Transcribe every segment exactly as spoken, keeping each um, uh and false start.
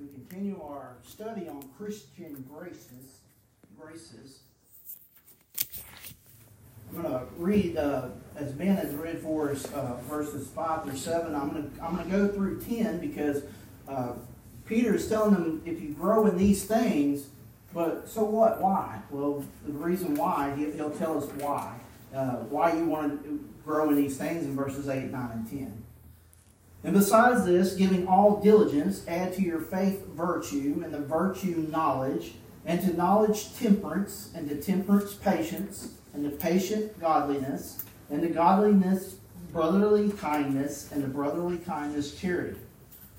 We continue our study on Christian graces. Graces. I'm going to read, uh, as Ben has read for us, uh, verses five through seven. I'm going to I'm going to go through ten because uh, Peter is telling them, if you grow in these things, but so what? Why? Well, the reason why, he'll tell us why. Uh, why you want to grow in these things in verses eight, nine, and ten. And besides this, giving all diligence, add to your faith virtue, and the virtue knowledge, and to knowledge temperance, and to temperance patience, and to patient godliness, and to godliness brotherly kindness, and to brotherly kindness charity.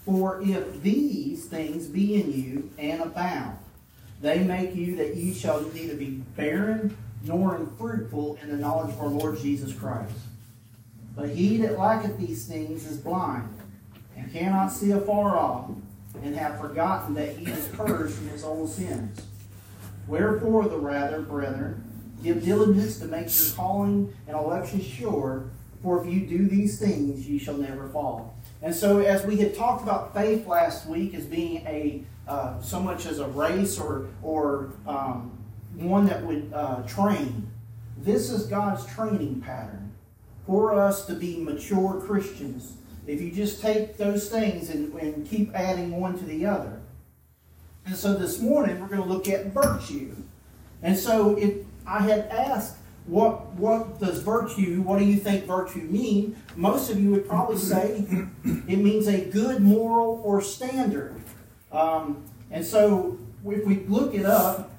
For if these things be in you and abound, they make you that ye shall neither be barren nor unfruitful in the knowledge of our Lord Jesus Christ. But he that lacketh these things is blind, and cannot see afar off, and hath forgotten that he is purged from his old sins. Wherefore the rather, brethren, give diligence to make your calling and election sure, for if you do these things, ye shall never fall. And so, as we had talked about faith last week as being a uh, so much as a race or or um, one that would uh, train, this is God's training pattern for us to be mature Christians. If you just take those things and, and keep adding one to the other. And so this morning we're going to look at virtue. And so if I had asked, What what does virtue, what do you think virtue mean? Most of you would probably say it means a good moral or standard. Um, and so if we look it up,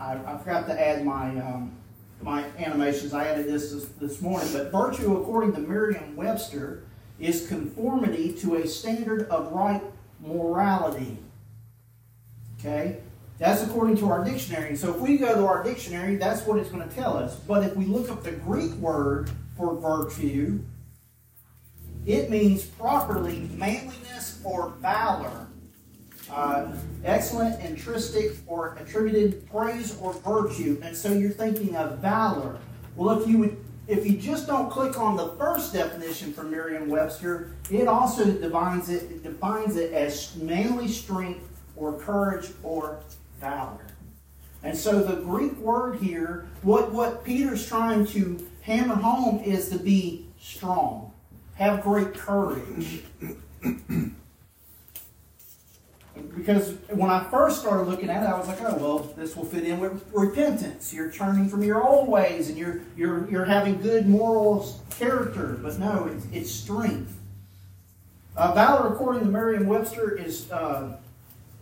I, I forgot to add my um, my animations. I added this, this this morning. But virtue, according to Merriam-Webster, is conformity to a standard of right morality. Okay? That's according to our dictionary. So if we go to our dictionary, that's what it's going to tell us. But if we look up the Greek word for virtue, it means properly manliness or valor, uh, excellent, intrinsic, or attributed praise or virtue. And so you're thinking of valor. Well, if you would, if you just don't click on the first definition from Merriam-Webster, it also defines it, it defines it as manly strength or courage or valor. And so the Greek word here, what, what Peter's trying to hammer home is to be strong. Have great courage. Because when I first started looking at it, I was like, oh, well, this will fit in with repentance. You're turning from your old ways and you're you're you're having good moral character. But no, it's, it's strength. Uh, valor, according to Merriam-Webster, is... Uh,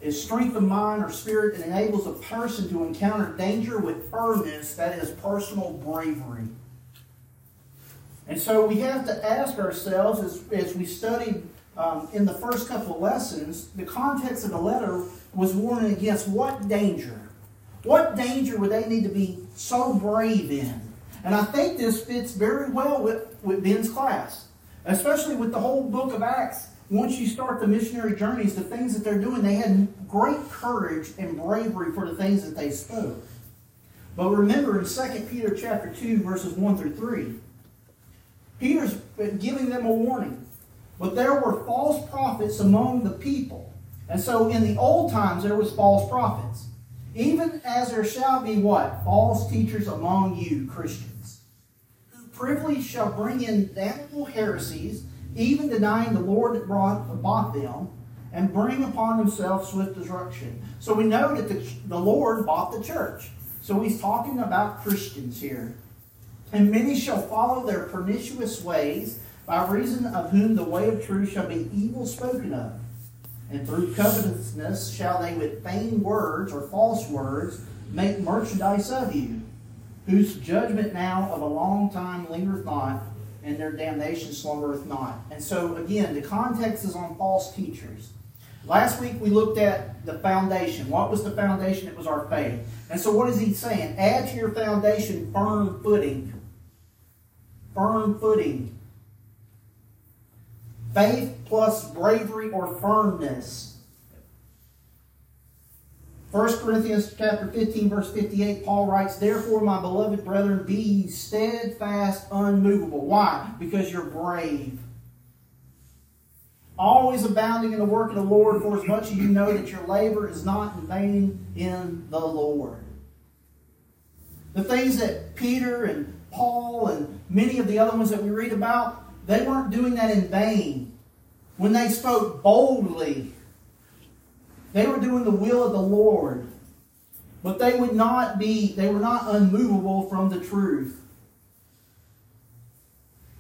is strength of mind or spirit that enables a person to encounter danger with firmness, that is personal bravery. And so we have to ask ourselves, as, as we studied um, in the first couple of lessons, the context of the letter was warning against what danger? What danger would they need to be so brave in? And I think this fits very well with, with Ben's class, especially with the whole book of Acts. Once you start the missionary journeys, the things that they're doing, they had great courage and bravery for the things that they spoke. But remember in Second Peter chapter two, verses one through three, Peter's giving them a warning. But there were false prophets among the people. And so in the old times, there was false prophets. Even as there shall be what? False teachers among you, Christians, who privily shall bring in damnable heresies, even denying the Lord that brought, bought them, and bring upon themselves swift destruction. So we know that the, the Lord bought the church. So he's talking about Christians here. And many shall follow their pernicious ways, by reason of whom the way of truth shall be evil spoken of. And through covetousness shall they with vain words or false words make merchandise of you, whose judgment now of a long time lingereth not, and their damnation slumbereth not. And so, again, the context is on false teachers. Last week we looked at the foundation. What was the foundation? It was our faith. And so what is he saying? Add to your foundation firm footing. Firm footing. Faith plus bravery or firmness. First Corinthians chapter fifteen, verse fifty-eight, Paul writes, therefore, my beloved brethren, be ye steadfast, unmovable. Why? Because you're brave. always abounding in the work of the Lord, for as much as you know that your labor is not in vain in the Lord. The things that Peter and Paul and many of the other ones that we read about, they weren't doing that in vain. When they spoke boldly, they were doing the will of the Lord. But they would not be, they were not unmovable from the truth.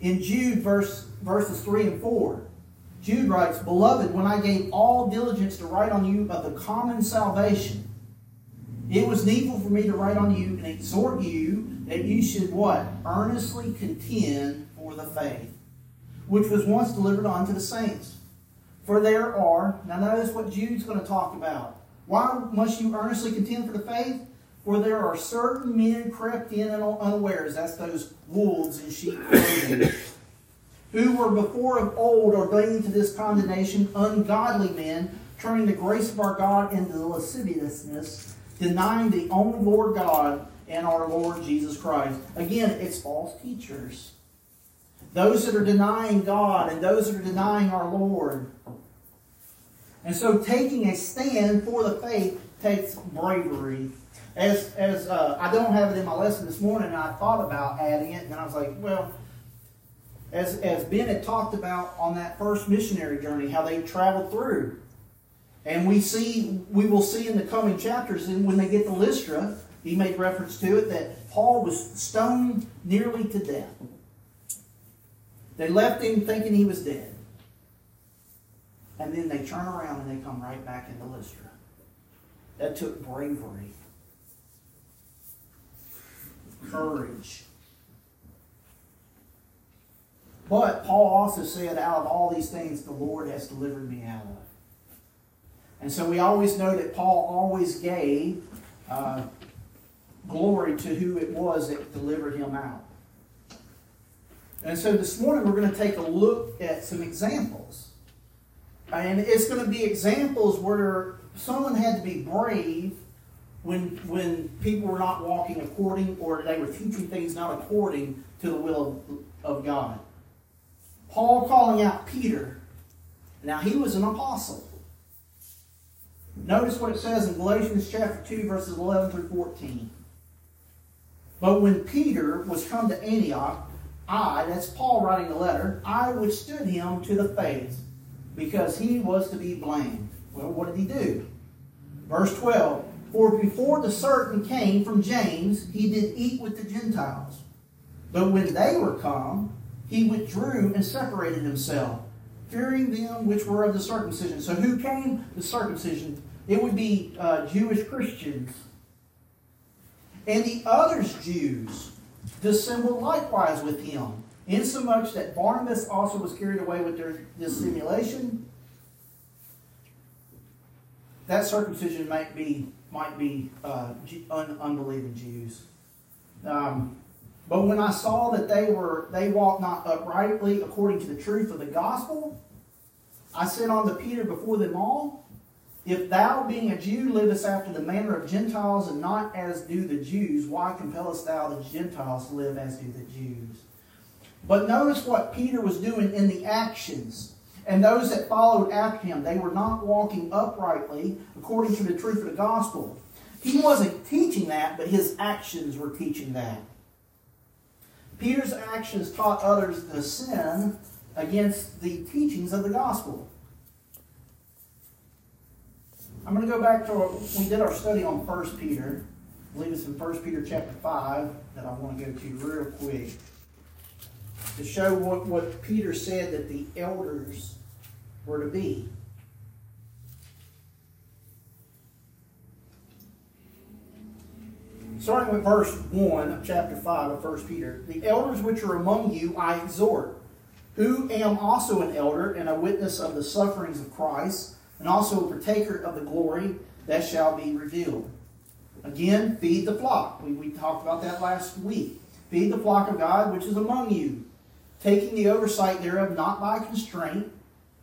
In Jude verse, verses three and four, Jude writes, "Beloved, when I gave all diligence to write on you of the common salvation, it was needful for me to write on you and exhort you that you should," what? "Earnestly contend for the faith, which was once delivered unto the saints. For there are," now notice what Jude's going to talk about. Why must you earnestly contend for the faith? "For there are certain men crept in unawares," that's those wolves in sheep clothing, "who were before of old ordained to this condemnation, ungodly men, turning the grace of our God into lasciviousness, denying the only Lord God and our Lord Jesus Christ." Again, it's false teachers. Those that are denying God and those that are denying our Lord. And so taking a stand for the faith takes bravery. As as uh, I don't have it in my lesson this morning, and I thought about adding it, and I was like, well, as, as Ben had talked about on that first missionary journey, how they traveled through. And we see, we will see in the coming chapters, and when they get to Lystra, he made reference to it, that Paul was stoned nearly to death. They left him thinking he was dead. And then they turn around and they come right back into Lystra. That took bravery. Courage. But Paul also said, out of all these things, the Lord has delivered me out of. And so we always know that Paul always gave uh, glory to who it was that delivered him out. And so this morning we're going to take a look at some examples. And it's going to be examples where someone had to be brave when when people were not walking according, or they were teaching things not according to the will of, of God. Paul calling out Peter. Now he was an apostle. Notice what it says in Galatians chapter two, verses eleven through fourteen. "But when Peter was come to Antioch, I," that's Paul writing the letter, "I withstood him to the face, because he was to be blamed." Well, what did he do? Verse twelve, "For before the certain came from James, he did eat with the Gentiles. But when they were come, he withdrew and separated himself, fearing them which were of the circumcision." So who came? The circumcision. It would be uh, Jewish Christians. "And the others Jews dissembled likewise with him, insomuch that Barnabas also was carried away with their dissimulation." That circumcision might be might be uh, un- unbelieving Jews. Um, "but when I saw that they were they walked not uprightly according to the truth of the gospel, I said unto Peter before them all, If thou, being a Jew, livest after the manner of Gentiles, and not as do the Jews, why compellest thou the Gentiles to live as do the Jews?" But notice what Peter was doing in the actions. And those that followed after him, they were not walking uprightly according to the truth of the gospel. He wasn't teaching that, but his actions were teaching that. Peter's actions taught others to sin against the teachings of the gospel. I'm going to go back to, our, we did our study on First Peter. I believe it's in First Peter chapter five that I want to go to real quick, to show what, what Peter said that the elders were to be. Starting with verse one of chapter five of First Peter. "The elders which are among you I exhort, who am also an elder and a witness of the sufferings of Christ, and also a partaker of the glory that shall be revealed. Again, feed the flock." We, we talked about that last week. "Feed the flock of God which is among you, taking the oversight thereof not by constraint,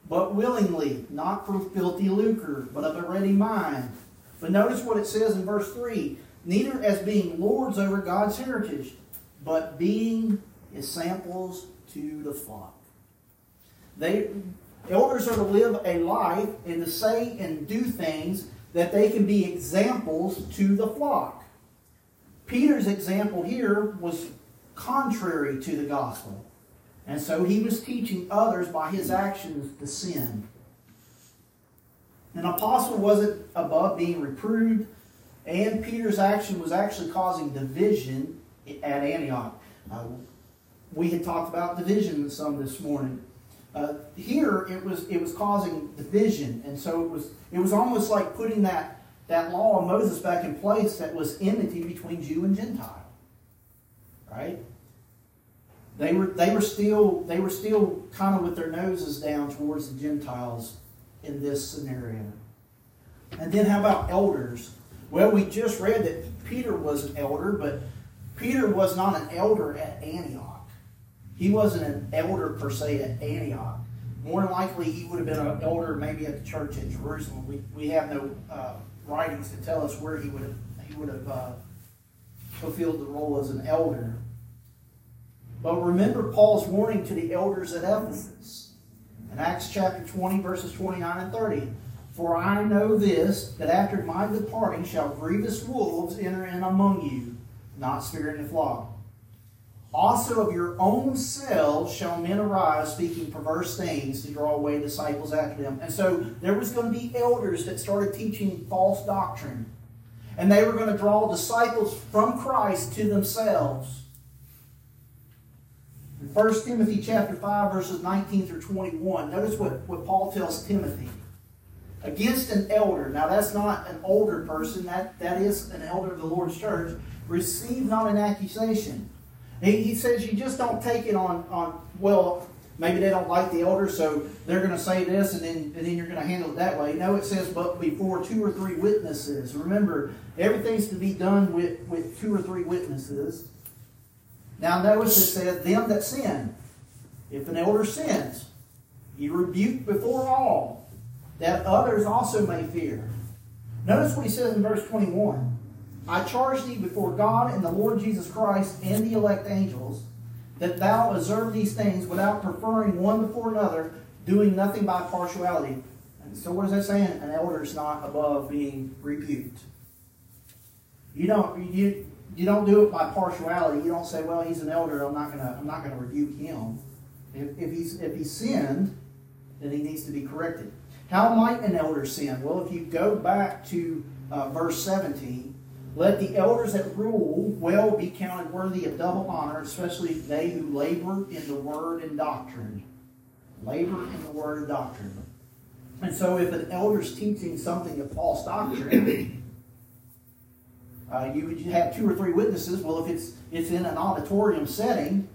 but willingly, not for filthy lucre, but of a ready mind." But notice what it says in verse three, "Neither as being lords over God's heritage, but being as samples to the flock." They, Elders are to live a life and to say and do things that they can be examples to the flock. Peter's example here was contrary to the gospel. And so he was teaching others by his actions to sin. An apostle wasn't above being reproved, and Peter's action was actually causing division at Antioch. Uh, we had talked about division some this morning. Uh, here it was it was causing division, and so it was it was almost like putting that, that law of Moses back in place that was enmity between Jew and Gentile. Right? They were they were still they were still kind of with their noses down towards the Gentiles in this scenario. And then how about elders? Well, we just read that Peter was an elder, but Peter was not an elder at Antioch. He wasn't an elder per se at Antioch. More than likely, he would have been an elder maybe at the church in Jerusalem. We we have no uh, writings to tell us where he would have he would have uh, fulfilled the role as an elder. But remember Paul's warning to the elders at Ephesus in Acts chapter twenty, verses twenty-nine and thirty. For I know this, that after my departing shall grievous wolves enter in among you, not sparing the flock. Also of your own selves shall men arise, speaking perverse things, to draw away disciples after them. And so there was going to be elders that started teaching false doctrine. And they were going to draw disciples from Christ to themselves. In First Timothy chapter five, verses nineteen through twenty-one, notice what, what Paul tells Timothy. Against an elder, now that's not an older person, that, that is an elder of the Lord's church, receive not an accusation. He, he says you just don't take it on, on, well, maybe they don't like the elder, so they're going to say this, and then, and then you're going to handle it that way. No, it says, but before two or three witnesses. Remember, everything's to be done with, with two or three witnesses. Now notice it says, them that sin. If an elder sins, you rebuke before all, that others also may fear. Notice what he says in verse twenty-one. I charge thee before God and the Lord Jesus Christ and the elect angels, that thou observe these things without preferring one before another, doing nothing by partiality. And so what is that saying? An elder is not above being rebuked. You don't you you don't do it by partiality. You don't say, well, he's an elder, I'm not gonna I'm not gonna rebuke him. If if he's if he sinned, then he needs to be corrected. How might an elder sin? Well, if you go back to uh, verse seventeen, let the elders that rule well be counted worthy of double honor, especially they who labor in the word and doctrine. Labor in the word and doctrine. And so if an elder's teaching something of false doctrine, uh, you would have two or three witnesses. Well, if it's it's in an auditorium setting,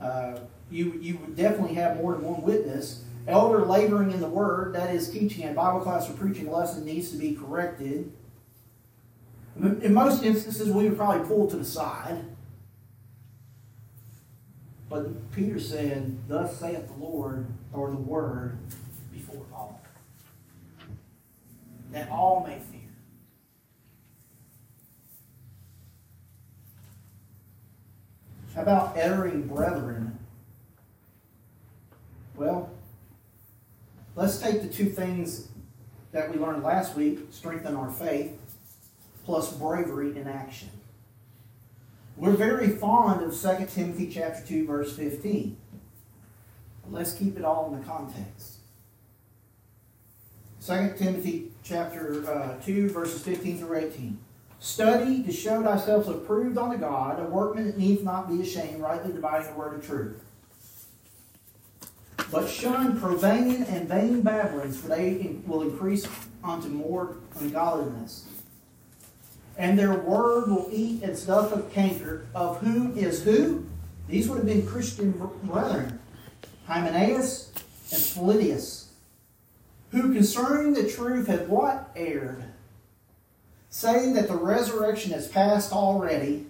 uh, you, you would definitely have more than one witness. Elder laboring in the word, that is teaching a Bible class or preaching lesson, needs to be corrected. In most instances, we would probably pull to the side. But Peter said, thus saith the Lord, or the word, before all, that all may fear. How about erring brethren? Well, let's take the two things that we learned last week, strengthen our faith, plus bravery in action. We're very fond of Second Timothy chapter two, verse fifteen. Let's keep it all in the context. Second Timothy chapter uh, two, verses fifteen through eighteen. Study to show thyself approved unto God, a workman that needs not be ashamed, rightly dividing the word of truth. But shun profaning and vain babblings, for they will increase unto more ungodliness. And their word will eat and stuff of canker, of whom is who? These would have been Christian brethren, Hymenaeus and Philetus, who concerning the truth had what? Erred, saying that the resurrection has passed already,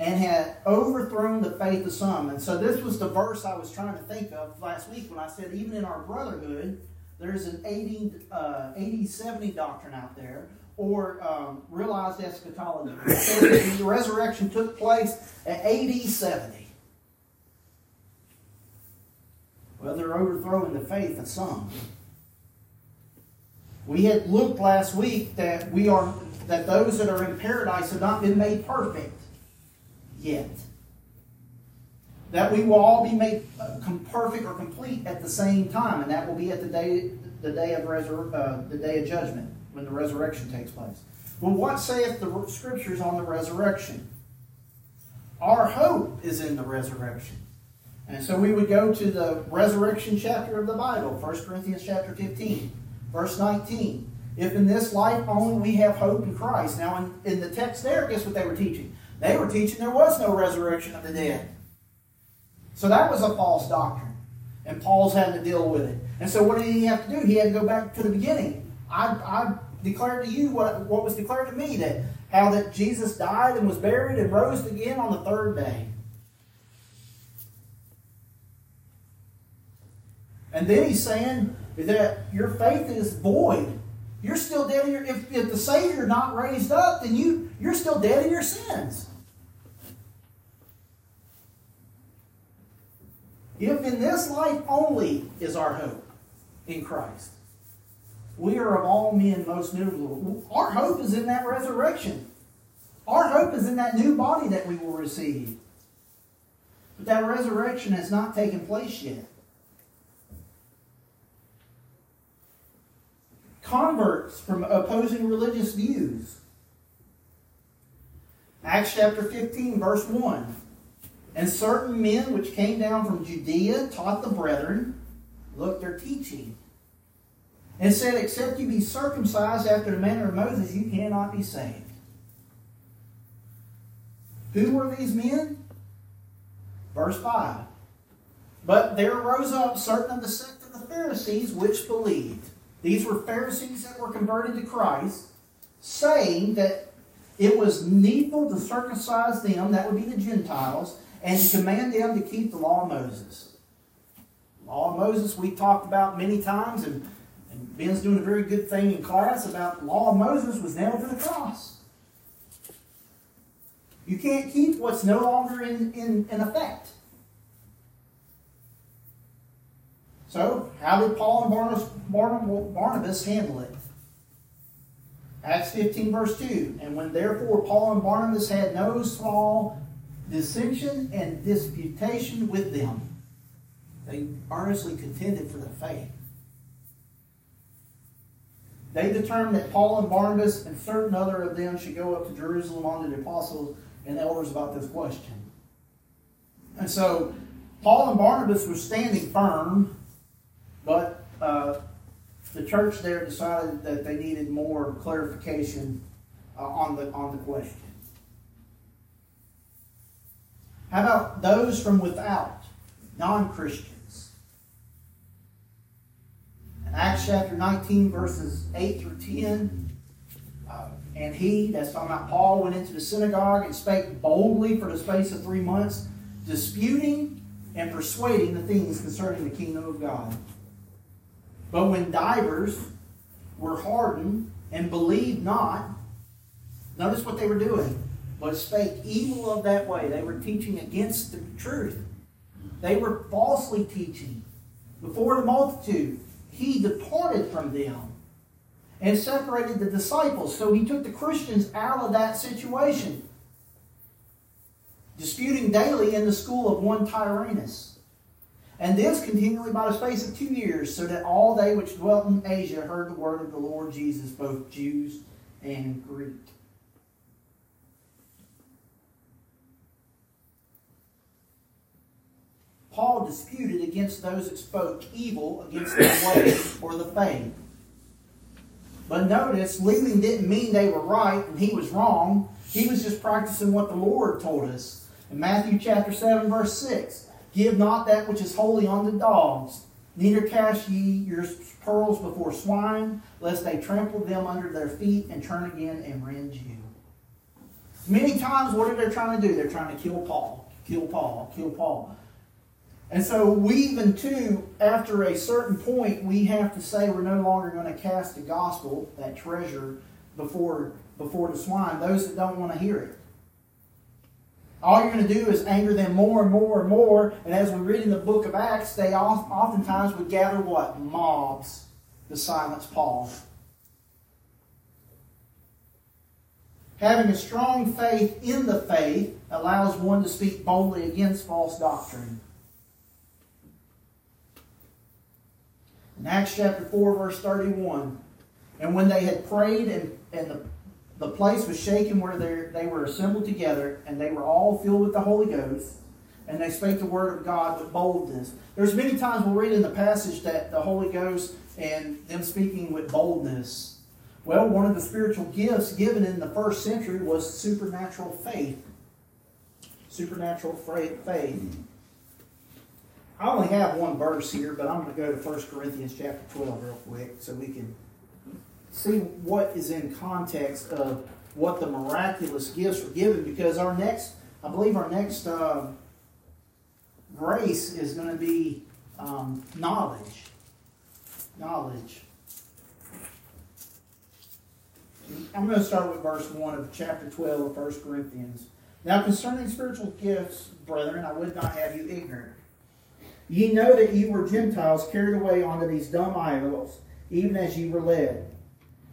and had overthrown the faith of some. And so this was the verse I was trying to think of last week when I said, even in our brotherhood, there's an eighty seventy doctrine out there, or um, realized eschatology. The resurrection took place at A D seventy. but they're overthrowing the faith of some. We had looked last week that we are that those that are in paradise have not been made perfect yet. That we will all be made perfect or complete at the same time, and that will be at the day the day of resur- uh, the day of judgment when the resurrection takes place. Well, what saith the Scriptures on the resurrection? Our hope is in the resurrection. And so we would go to the resurrection chapter of the Bible, First Corinthians chapter fifteen, verse nineteen. If in this life only we have hope in Christ. Now, in, in the text there, guess what they were teaching? They were teaching there was no resurrection of the dead. So that was a false doctrine. And Paul's had to deal with it. And so what did he have to do? He had to go back to the beginning. I... I Declare to you what, what was declared to me, that how that Jesus died and was buried and rose again on the third day. And then he's saying that your faith is void. You're still dead in your, if, if the Savior is not raised up, then you, you're still dead in your sins. If in this life only is our hope in Christ. We are of all men most miserable. Our hope is in that resurrection. Our hope is in that new body that we will receive. But that resurrection has not taken place yet. Converts from opposing religious views. Acts chapter fifteen, verse one. And certain men which came down from Judea taught the brethren. Look, they're teaching. And said, except you be circumcised after the manner of Moses, you cannot be saved. Who were these men? Verse five. But there rose up certain of the sect of the Pharisees which believed. These were Pharisees that were converted to Christ, saying that it was needful to circumcise them, that would be the Gentiles, and to command them to keep the law of Moses. The law of Moses we talked about many times, and Ben's doing a very good thing in class about the law of Moses was nailed to the cross. You can't keep what's no longer in, in, in effect. So, how did Paul and Barnabas, Barnabas handle it? Acts fifteen, verse two. And when therefore Paul and Barnabas had no small dissension and disputation with them, they earnestly contended for the faith. They determined that Paul and Barnabas and certain other of them should go up to Jerusalem unto the apostles and elders about this question. And so, Paul and Barnabas were standing firm, but uh, the church there decided that they needed more clarification uh, on the on the question. How about those from without, non-Christians? Acts chapter nineteen, verses eight through ten. Uh, and he, that's talking about Paul, went into the synagogue and spake boldly for the space of three months, disputing and persuading the things concerning the kingdom of God. But when divers were hardened and believed not, notice what they were doing, but spake evil of that way. They were teaching against the truth. They were falsely teaching before the multitude. He departed from them and separated the disciples. So he took the Christians out of that situation. Disputing daily in the school of one Tyrannus. And this continually by the space of two years, so that all they which dwelt in Asia heard the word of the Lord Jesus, both Jews and Greek. Paul disputed against those that spoke evil against the way or the faith. But notice, leaving didn't mean they were right and he was wrong. He was just practicing what the Lord told us. In Matthew chapter seven, verse six, give not that which is holy unto dogs, neither cast ye your pearls before swine, lest they trample them under their feet and turn again and rend you. Many times, what are they trying to do? They're trying to kill Paul, kill Paul, kill Paul. And so we even too, after a certain point, we have to say we're no longer going to cast the gospel, that treasure, before, before the swine, those that don't want to hear it. All you're going to do is anger them more and more and more. And as we read in the book of Acts, they oftentimes would gather what? Mobs to silence Paul. Having a strong faith in the faith allows one to speak boldly against false doctrine. In Acts chapter four, verse thirty-one, and when they had prayed and, and the The place was shaken where they were assembled together, and they were all filled with the Holy Ghost, and they spake the word of God with boldness. There's many times we'll read in the passage that the Holy Ghost and them speaking with boldness. Well, one of the spiritual gifts given in the first century was supernatural faith. Supernatural faith. I only have one verse here, but I'm going to go to First Corinthians chapter twelve real quick so we can see what is in context of what the miraculous gifts were given, because our next, I believe our next uh, grace is going to be um, knowledge. Knowledge. I'm going to start with verse one of chapter twelve of First Corinthians. Now concerning spiritual gifts, brethren, I would not have you ignorant. Ye know that ye were Gentiles carried away onto these dumb idols, even as ye were led.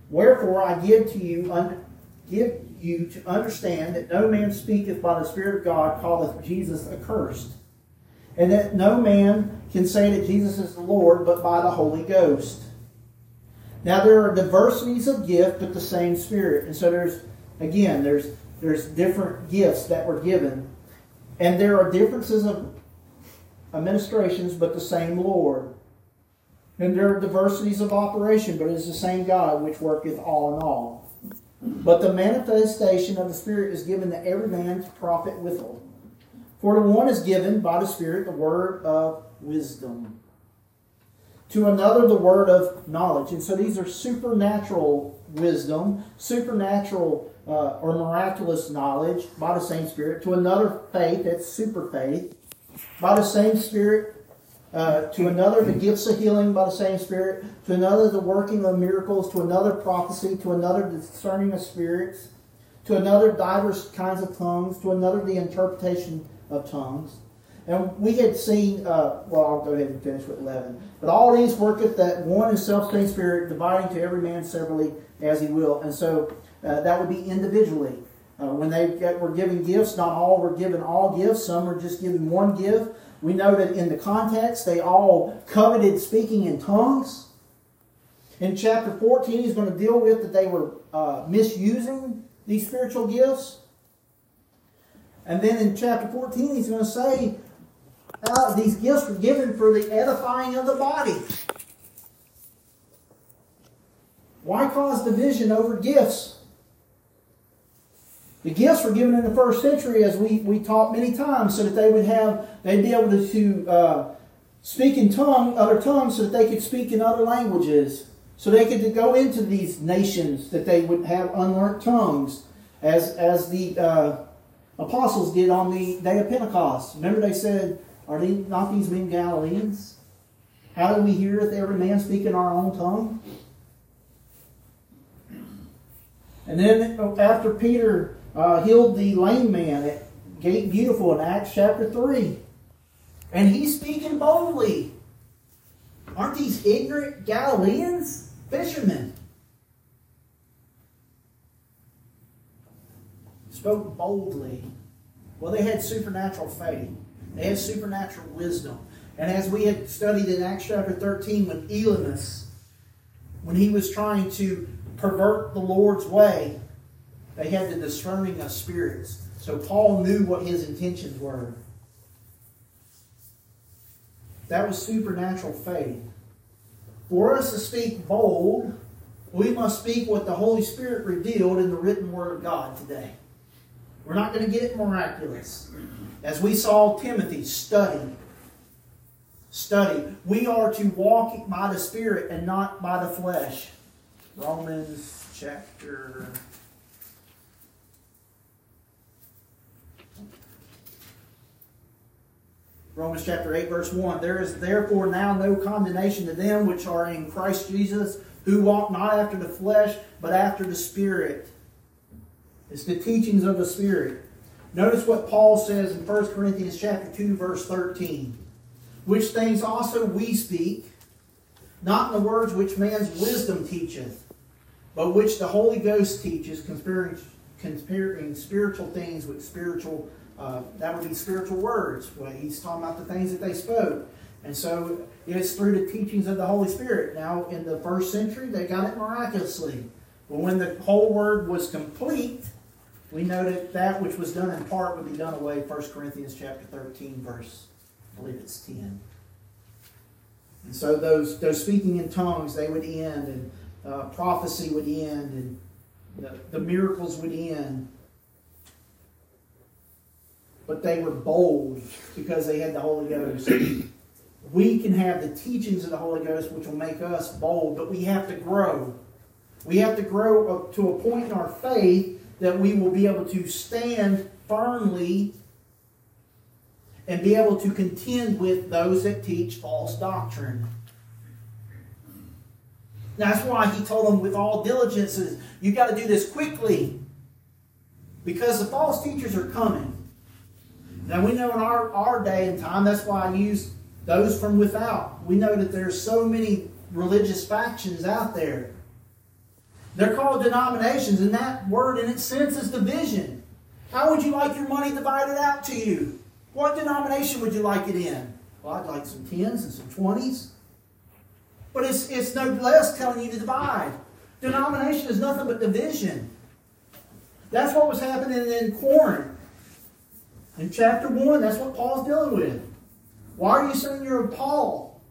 Wherefore I give to you un- give you to understand that no man speaketh by the Spirit of God calleth Jesus accursed, and that no man can say that Jesus is the Lord but by the Holy Ghost. Now there are diversities of gift, but the same Spirit. And so there's, again, there's there's different gifts that were given, and there are differences of administrations, but the same Lord. And there are diversities of operation, but it is the same God which worketh all in all. But the manifestation of the Spirit is given to every man to profit withal. For to one is given by the Spirit the word of wisdom, to another the word of knowledge. And so these are supernatural wisdom, supernatural uh, or miraculous knowledge by the same Spirit. To another faith, that's super faith, by the same Spirit. Uh, to another, the gifts of healing by the same Spirit. To another, the working of miracles. To another, prophecy. To another, discerning of spirits. To another, diverse kinds of tongues. To another, the interpretation of tongues. And we had seen, uh, well, I'll go ahead and finish with eleven. But all these worketh that one and self-same Spirit, dividing to every man severally as he will. And so uh, that would be individually. Uh, when they were given gifts, not all were given all gifts. Some were just given one gift. We know that in the context, they all coveted speaking in tongues. In chapter fourteen, he's going to deal with that they were uh, misusing these spiritual gifts. And then in chapter fourteen, he's going to say uh, these gifts were given for the edifying of the body. Why cause division over gifts? The gifts were given in the first century, as we, we taught many times, so that they would have, they'd be able to, to uh, speak in tongue, other tongues, so that they could speak in other languages. So they could go into these nations, that they would have unlearned tongues, as as the uh, apostles did on the day of Pentecost. Remember they said, are they not these men Galileans? How do we hear if every man speak in our own tongue? And then after Peter Uh, healed the lame man at Gate Beautiful in Acts chapter three. And he's speaking boldly. Aren't these ignorant Galileans? Fishermen. Spoke boldly. Well, they had supernatural faith. They had supernatural wisdom. And as we had studied in Acts chapter thirteen with Elymas, when he was trying to pervert the Lord's way, they had the discerning of spirits. So Paul knew what his intentions were. That was supernatural faith. For us to speak bold, we must speak what the Holy Spirit revealed in the written Word of God today. We're not going to get it miraculous. As we saw Timothy study. Study. We are to walk by the Spirit and not by the flesh. Romans chapter... Romans chapter eight, verse one. There is therefore now no condemnation to them which are in Christ Jesus, who walk not after the flesh, but after the Spirit. It's the teachings of the Spirit. Notice what Paul says in First Corinthians chapter two, verse thirteen. Which things also we speak, not in the words which man's wisdom teacheth, but which the Holy Ghost teaches, comparing, comparing spiritual things with spiritual, uh, that would be spiritual words. Well, he's talking about the things that they spoke. And so it's through the teachings of the Holy Spirit. Now, in the first century, they got it miraculously. But when the whole word was complete, we know that that which was done in part would be done away. First Corinthians chapter thirteen, verse, I believe it's ten. And so those, those speaking in tongues, they would end, and uh, prophecy would end, and the, the miracles would end. But they were bold because they had the Holy Ghost. We can have the teachings of the Holy Ghost, which will make us bold, but we have to grow. We have to grow up to a point in our faith that we will be able to stand firmly and be able to contend with those that teach false doctrine. Now, that's why he told them, with all diligence, you've got to do this quickly, because the false teachers are coming. Now, we know in our, our day and time, that's why I used those from without. We know that there's so many religious factions out there. They're called denominations, and that word in its sense is division. How would you like your money divided out to you? What denomination would you like it in? Well, I'd like some tens and some twenties. But it's, it's no less telling you to divide. Denomination is nothing but division. That's what was happening in Corinth. In chapter one, that's what Paul's dealing with. Why are you saying you're Paul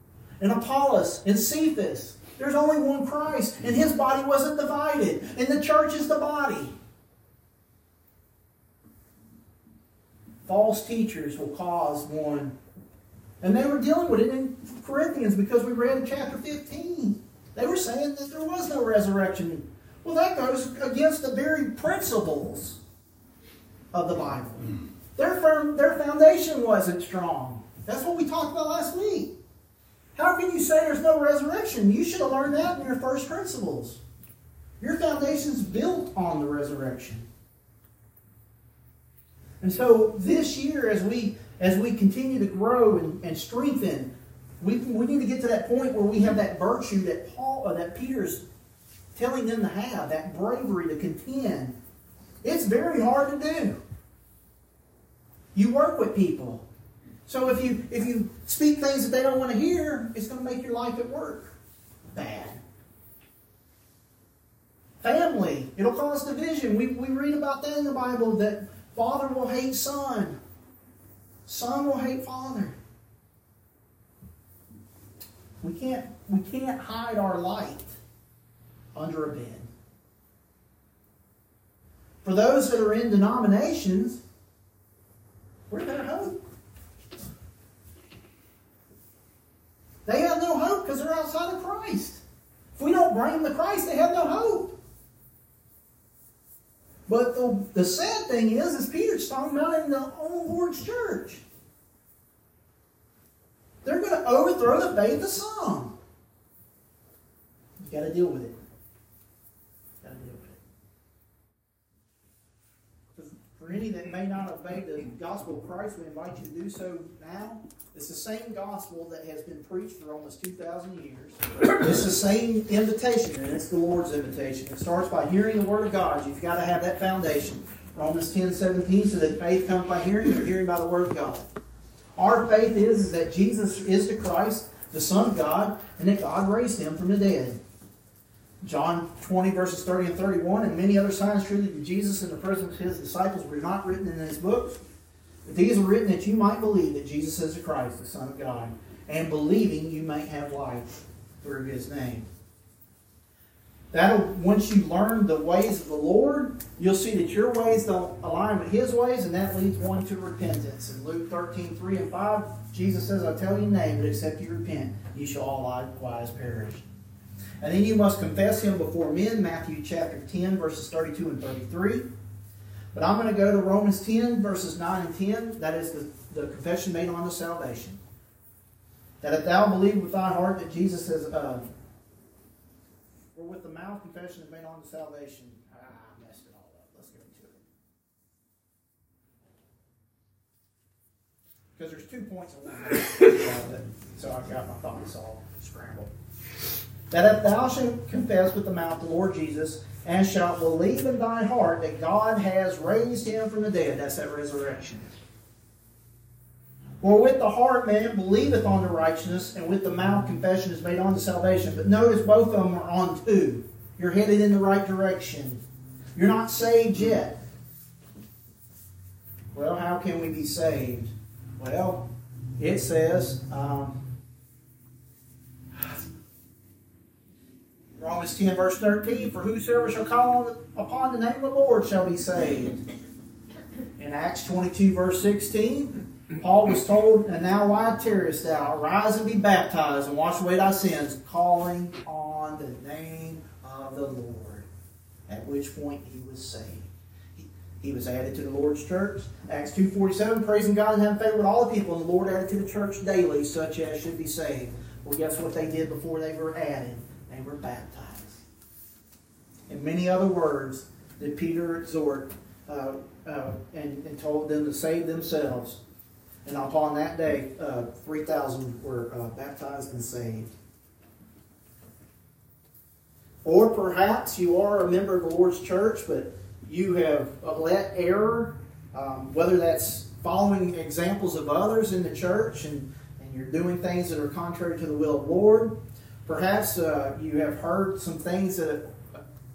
and Apollos and Cephas? There's only one Christ, and his body wasn't divided, and the church is the body. False teachers will cause one. And they were dealing with it in Corinthians, because we read in chapter fifteen. They were saying that there was no resurrection. Well, that goes against the very principles of the Bible. Their, firm, their foundation wasn't strong. That's what we talked about last week. How can you say there's no resurrection? You should have learned that in your first principles. Your foundation's built on the resurrection. And so this year, as we as we continue to grow and, and strengthen, we we need to get to that point where we have that virtue that Paul or that Peter's telling them to have, that bravery to contend. It's very hard to do. You work with people. So if you if you speak things that they don't want to hear, it's going to make your life at work bad. Family, it'll cause division. We, we read about that in the Bible, that father will hate son. Son will hate father. We can't, we can't hide our light under a bed. For those that are in denominations, we're their hope. They have no hope because they're outside of Christ. If we don't bring them to Christ, they have no hope. But the, the sad thing is, is Peter's talking about in the own Lord's church. They're going to overthrow the faith of some. You've got to deal with it. You've got to deal with it. For any that may not obey the gospel of Christ, we invite you to do so now. It's the same gospel that has been preached for almost two thousand years. It's the same invitation, and it's the Lord's invitation. It starts by hearing the Word of God. You've got to have that foundation. Romans ten seventeen, so that faith comes by hearing, or hearing by the Word of God. Our faith is, is that Jesus is the Christ, the Son of God, and that God raised him from the dead. John twenty, verses thirty and thirty-one, and many other signs truly that Jesus in the presence of his disciples were not written in his books. But these are written that you might believe that Jesus is the Christ, the Son of God, and believing you may have life through his name. That'll, once you learn the ways of the Lord, you'll see that your ways don't align with his ways, and that leads one to repentance. In Luke thirteen, three and five, Jesus says, I tell you nay, but except you repent, you shall all likewise perish. And then you must confess him before men, Matthew chapter ten, verses thirty-two and thirty-three. But I'm going to go to Romans ten, verses nine and ten. That is the, the confession made unto salvation. That if thou believe with thy heart that Jesus is... Uh, or with the mouth confession is made unto salvation. Ah, I messed it all up. Let's go to it. because there's two points on that. So I've got my thoughts all scrambled. That if thou shalt confess with the mouth the Lord Jesus, and shalt believe in thine heart that God has raised him from the dead, that's that resurrection. For with the heart man believeth unto righteousness, and with the mouth confession is made unto salvation. But notice both of them are on two. You're headed in the right direction. You're not saved yet. Well, how can we be saved? Well, it says, um, Romans ten, verse thirteen, for whosoever shall call upon the name of the Lord shall be saved. In Acts twenty-two, verse sixteen, Paul was told, and now why tarriest thou? Arise and be baptized, and wash away thy sins, calling on the name of the Lord. At which point he was saved. He was added to the Lord's church. Acts two forty-seven, praising God and having favor with all the people. And the Lord added to the church daily, such as should be saved. Well, guess what they did before they were added? They were baptized. In many other words, did Peter exhort uh, uh, and, and told them to save themselves. And upon that day, uh, three thousand were uh, baptized and saved. Or perhaps you are a member of the Lord's church, but you have let error, um, whether that's following examples of others in the church and, and you're doing things that are contrary to the will of the Lord. Perhaps uh, you have heard some things that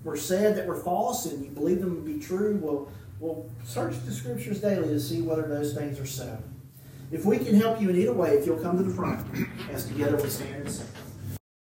were said that were false and you believe them to be true. Well, we'll search the Scriptures daily to see whether those things are so. If we can help you in either way, if you'll come to the front, as together we stand and sing.